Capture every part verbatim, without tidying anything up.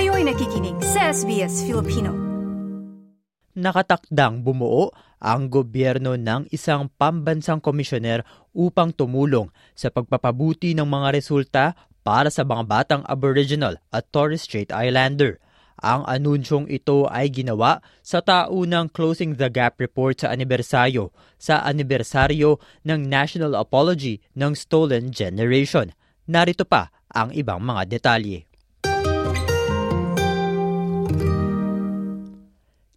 Kayo'y nakikinig sa S B S Filipino. Nakatakdang bumuo ang gobyerno ng isang pambansang komisyoner upang tumulong sa pagpapabuti ng mga resulta para sa mga batang Aboriginal at Torres Strait Islander. Ang anunsyong ito ay ginawa sa taunang Closing the Gap report sa anibersaryo, sa anibersaryo ng National Apology ng Stolen Generation. Narito pa ang ibang mga detalye.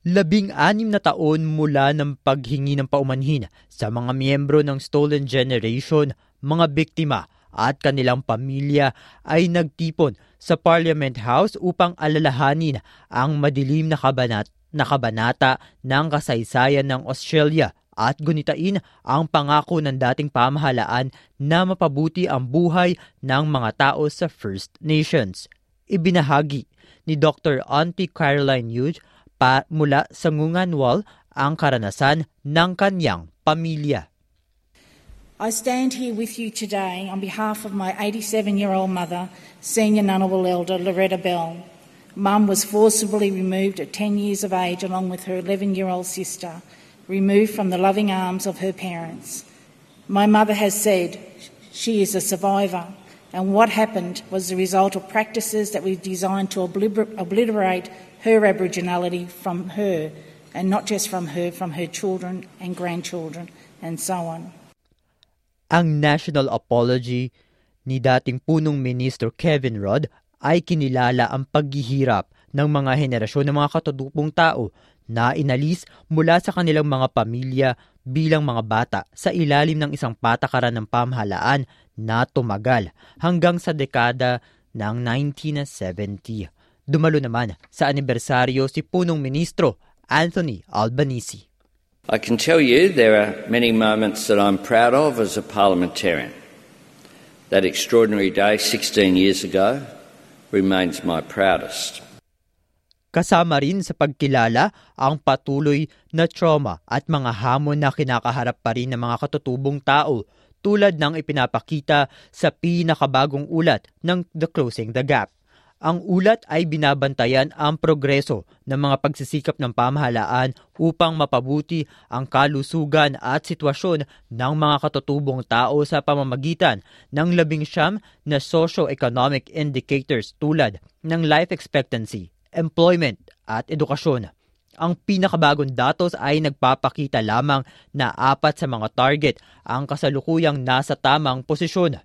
Labing-anim na taon mula ng paghingi ng paumanhin sa mga miyembro ng Stolen Generation, mga biktima at kanilang pamilya ay nagtipon sa Parliament House upang alalahanin ang madilim na, kabanat, na kabanata ng kasaysayan ng Australia at gunitain ang pangako ng dating pamahalaan na mapabuti ang buhay ng mga tao sa First Nations. Ibinahagi ni Doctor Auntie Caroline Hughes pa, mula sa Ngunanwal ang karanasan ng kanyang pamilya. I stand here with you today on behalf of my eighty-seven-year-old mother, Senior Ngunnawal Elder Loretta Bell. Mum was forcibly removed at ten years of age along with her eleven-year-old sister, removed from the loving arms of her parents. My mother has said she is a survivor, and what happened was the result of practices that were designed to obliter- obliterate her Aboriginality from her, and not just from her, from her children and grandchildren and so on. Ang national apology ni dating punong minister Kevin Rudd ay kinilala ang paghihirap ng mga henerasyon ng mga katutupong tao na inalis mula sa kanilang mga pamilya bilang mga bata sa ilalim ng isang patakaran ng pamahalaan na tumagal hanggang sa dekada ng nineteen seventy. Dumalo naman sa anibersaryo si punong ministro Anthony Albanese. I can tell you there are many moments that I'm proud of as a parliamentarian. That extraordinary day sixteen years ago remains my proudest. Kasama rin sa pagkilala ang patuloy na trauma at mga hamon na kinakaharap pa rin ng mga katutubong tao tulad ng ipinapakita sa pinakabagong ulat ng The Closing the Gap. Ang ulat ay binabantayan ang progreso ng mga pagsisikap ng pamahalaan upang mapabuti ang kalusugan at sitwasyon ng mga katutubong tao sa pamamagitan ng labing siyam na socio-economic indicators tulad ng life expectancy, employment at edukasyon. Ang pinakabagong datos ay nagpapakita lamang na apat sa mga target ang kasalukuyang nasa tamang posisyon.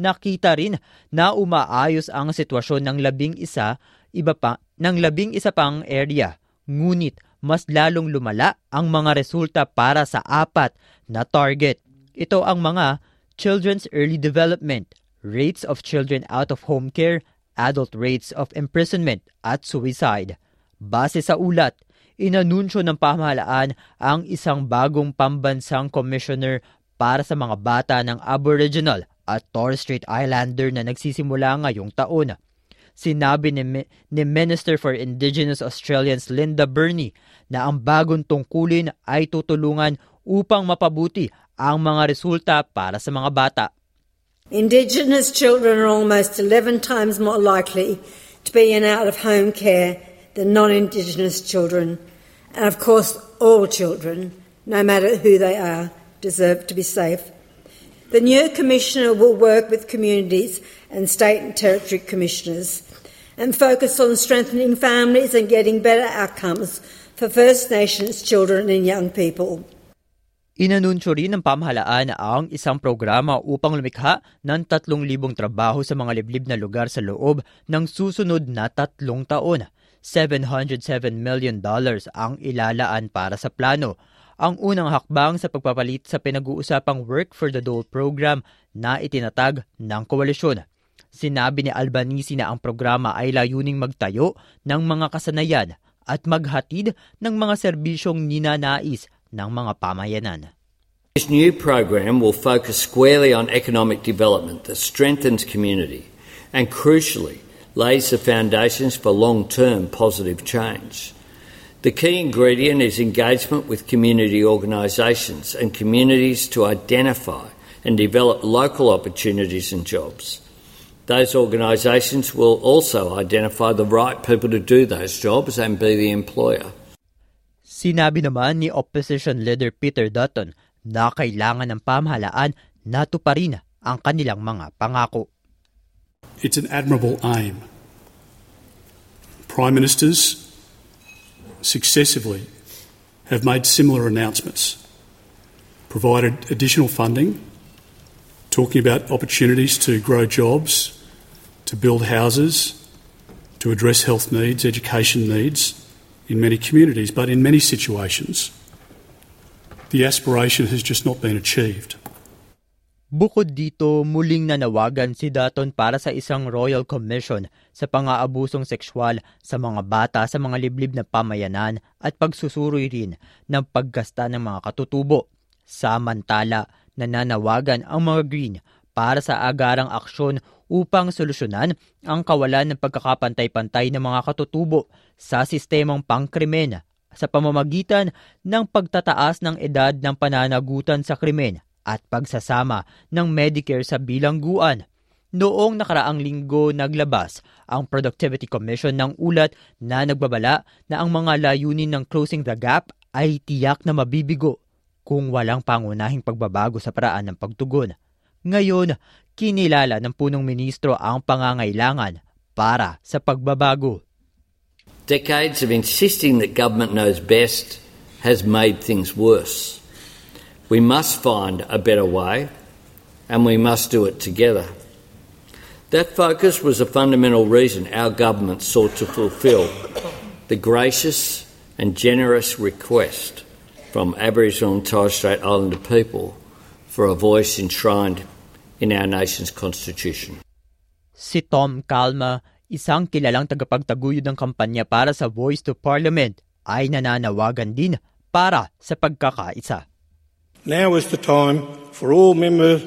Nakita rin na umaayos ang sitwasyon ng labing isa, iba pa, ng labing isa pang area. Ngunit mas lalong lumala ang mga resulta para sa apat na target. Ito ang mga children's early development, rates of children out of home care, adult rates of imprisonment at suicide. Base sa ulat, inanunsyo ng pamahalaan ang isang bagong pambansang commissioner para sa mga bata ng Aboriginal at Torres Strait Islander na nagsisimula ngayong taon. Sinabi ni, Mi- ni Minister for Indigenous Australians Linda Burney na ang bagong tungkulin ay tutulungan upang mapabuti ang mga resulta para sa mga bata. Indigenous children are almost eleven times more likely to be in out-of-home care than non-Indigenous children. And of course, all children, no matter who they are, deserve to be safe. The new commissioner will work with communities and state and territory commissioners and focus on strengthening families and getting better outcomes for First Nations children and young people. Inanunsyo rin ng pamahalaan ang isang programa upang lumikha ng three thousand trabaho sa mga liblib na lugar sa loob ng susunod na tatlong taon. seven hundred seven million dollars ang ilalaan para sa plano. Ang unang hakbang sa pagpapalit sa pinag-uusapang Work for the Dole program na itinatag ng koalisyon. Sinabi ni Albanese na ang programa ay layuning magtayo ng mga kasanayan at maghatid ng mga serbisyong ninanais ng mga pamayanan. This new program will focus squarely on economic development that strengthens community and crucially lays the foundations for long-term positive change. The key ingredient is engagement with community organisations and communities to identify and develop local opportunities and jobs. Those organisations will also identify the right people to do those jobs and be the employer. Sinabi naman ni Opposition Leader Peter Dutton na kailangan ng pamahalaan na tuparin ang kanilang mga pangako. It's an admirable aim. Prime Ministers successively have made similar announcements, provided additional funding, talking about opportunities to grow jobs, to build houses, to address health needs, education needs in many communities. But in many situations, the aspiration has just not been achieved. Bukod dito, muling nanawagan si Dutton para sa isang Royal Commission sa pang-aabusong sekswal sa mga bata sa mga liblib na pamayanan at pagsusuroy rin ng paggasta ng mga katutubo. Samantala, nananawagan ang mga Green para sa agarang aksyon upang solusyonan ang kawalan ng pagkakapantay-pantay ng mga katutubo sa sistemang pangkrimen sa pamamagitan ng pagtataas ng edad ng pananagutan sa krimen at pagsasama ng Medicare sa bilangguan. Noong nakaraang linggo naglabas ang Productivity Commission ng ulat na nagbabala na ang mga layunin ng Closing the Gap ay tiyak na mabibigo kung walang pangunahing pagbabago sa paraan ng pagtugon. Ngayon, kinilala ng punong ministro ang pangangailangan para sa pagbabago. Decades of insisting that government knows best has made things worse. We must find a better way, and we must do it together. That focus was a fundamental reason our government sought to fulfil the gracious and generous request from Aboriginal and Torres Strait Islander people for a voice enshrined in our nation's constitution. Si Tom Calma, isang kilalang tagapagtaguyod ng kampanya para sa Voice to Parliament, ay nananawagan din para sa pagkakaisa. Now is the time for all members,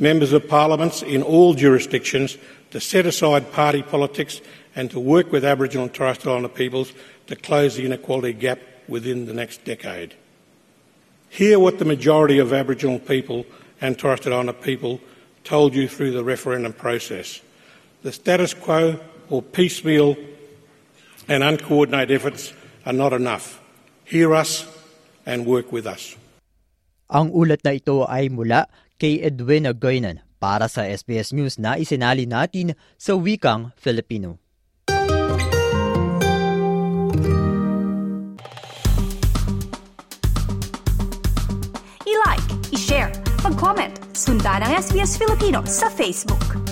members of parliaments in all jurisdictions to set aside party politics and to work with Aboriginal and Torres Strait Islander peoples to close the inequality gap within the next decade. Hear what the majority of Aboriginal people and Torres Strait Islander people told you through the referendum process. The status quo or piecemeal and uncoordinated efforts are not enough. Hear us and work with us. Ang ulat na ito ay mula kay Edwin Aguynan para sa S B S News na isinali natin sa wikang Filipino. I-like, i-share, mag-comment, sundan ang S B S Filipino sa Facebook.